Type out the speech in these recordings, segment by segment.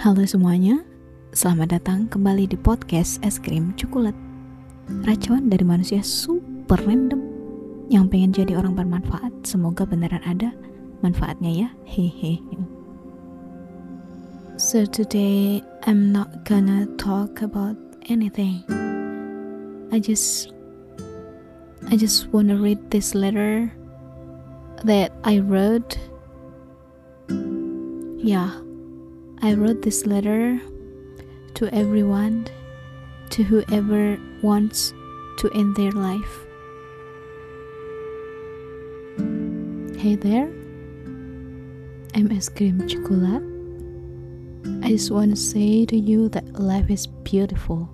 Halo semuanya, selamat datang kembali di podcast Eskrim Chikula. Racun dari manusia super random yang pengen jadi orang bermanfaat, semoga beneran ada manfaatnya ya. Hehe. So today I'm not gonna talk about anything. I just wanna read this letter that I wrote. Yeah. I wrote this letter to everyone, to whoever wants to end their life. Hey there, I'm Eskrim Chikula. I just want to say to you that life is beautiful.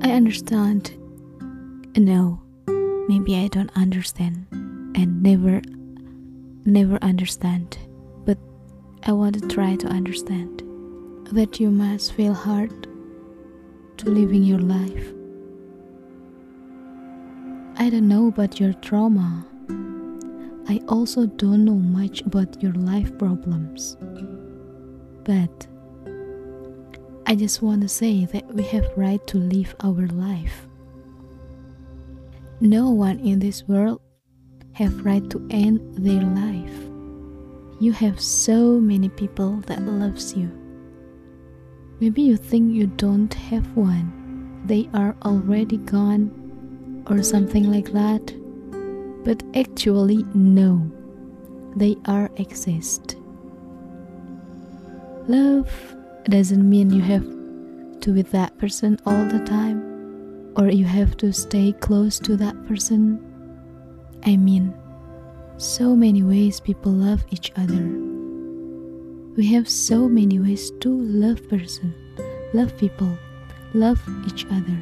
I understand. No, maybe I don't understand and never understand. I want to try to understand that you must feel hard to living your life. I don't know about your trauma. I also don't know much about your life problems. But I just want to say that we have right to live our life. No one in this world have right to end their life. You have so many people that loves you. Maybe you think you don't have one. They are already gone or something like that. But actually, no. They are exist. Love doesn't mean you have to be with that person all the time or you have to stay close to that person. I mean, so many ways people love each other. We have so many ways to love person, love people, love each other.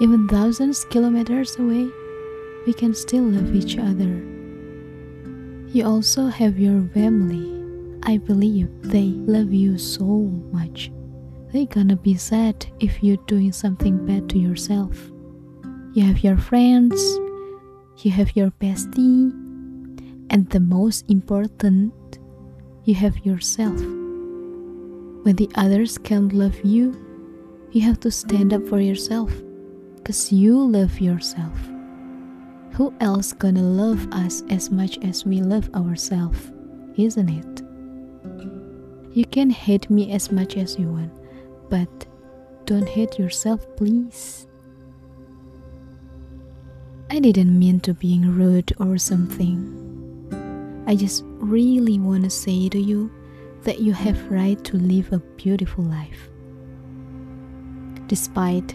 Even thousands kilometers away, we can still love each other. You also have your family. I believe they love you so much. They gonna be sad if you're doing something bad to yourself. You have your friends. You have your bestie, and the most important, you have yourself. When the others can't love you, you have to stand up for yourself, cause you love yourself. Who else gonna love us as much as we love ourselves, isn't it? You can hate me as much as you want, but don't hate yourself, please. I didn't mean to being rude or something. I just really want to say to you that you have right to live a beautiful life. Despite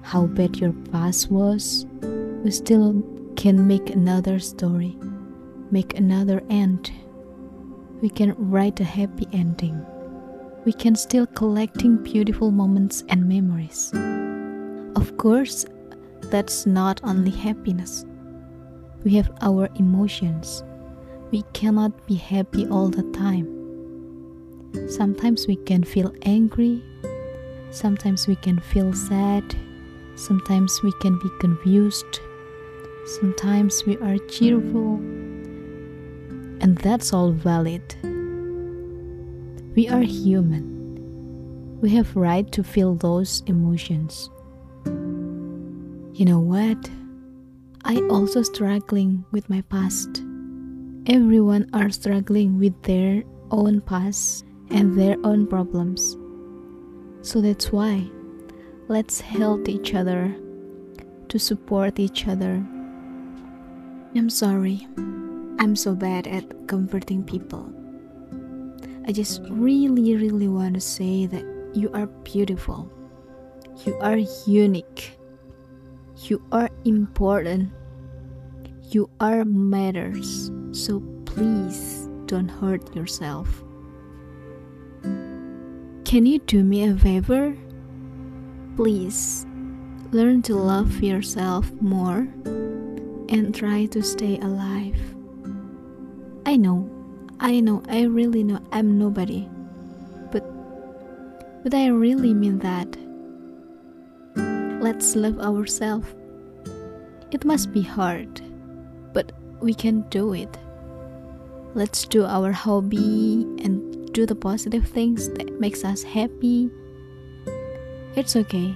how bad your past was, you still can make another story, make another end. We can write a happy ending. We can still collecting beautiful moments and memories. Of course, that's not only happiness. We have our emotions. We cannot be happy all the time. Sometimes we can feel angry. Sometimes we can feel sad. Sometimes we can be confused. Sometimes we are cheerful. And that's all valid. We are human. We have right to feel those emotions. You know what? I also struggling with my past. Everyone are struggling with their own past and their own problems. So that's why let's help each other, to support each other. I'm sorry. I'm so bad at comforting people. I just really want to say that you are beautiful. You are unique. You are important. You are matters. So please don't hurt yourself. Can you do me a favor? Please learn to love yourself more and try to stay alive. I know, I really know I'm nobody. But I really mean that. Let's love ourselves. It must be hard, but we can do it. Let's do our hobby and do the positive things that makes us happy. It's okay.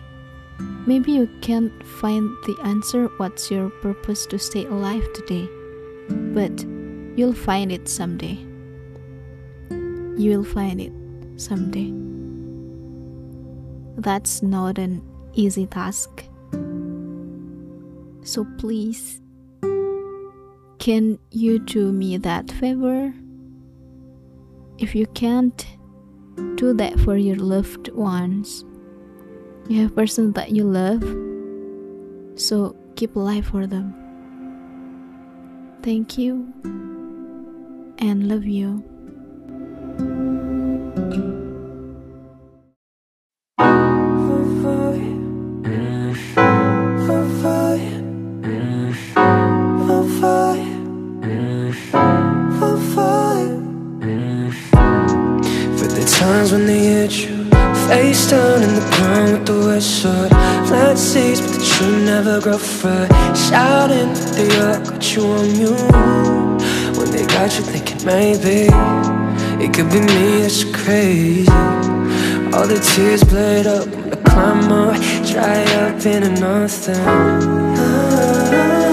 Maybe you can't find the answer what's your purpose to stay alive today, but you'll find it someday. You will find it someday. That's not an easy task. So please, can you do me that favor? If you can't, do that for your loved ones. You have person that you love, so keep alive for them. Thank you and love you. Times when they hit you, face down in the ground with the wet sword. Plant seeds, but the tree never grow fruit. Shouting that they all got you on mute. When they got you thinking maybe it could be me, that's crazy. All the tears bled up when I climb up, dry up into nothing.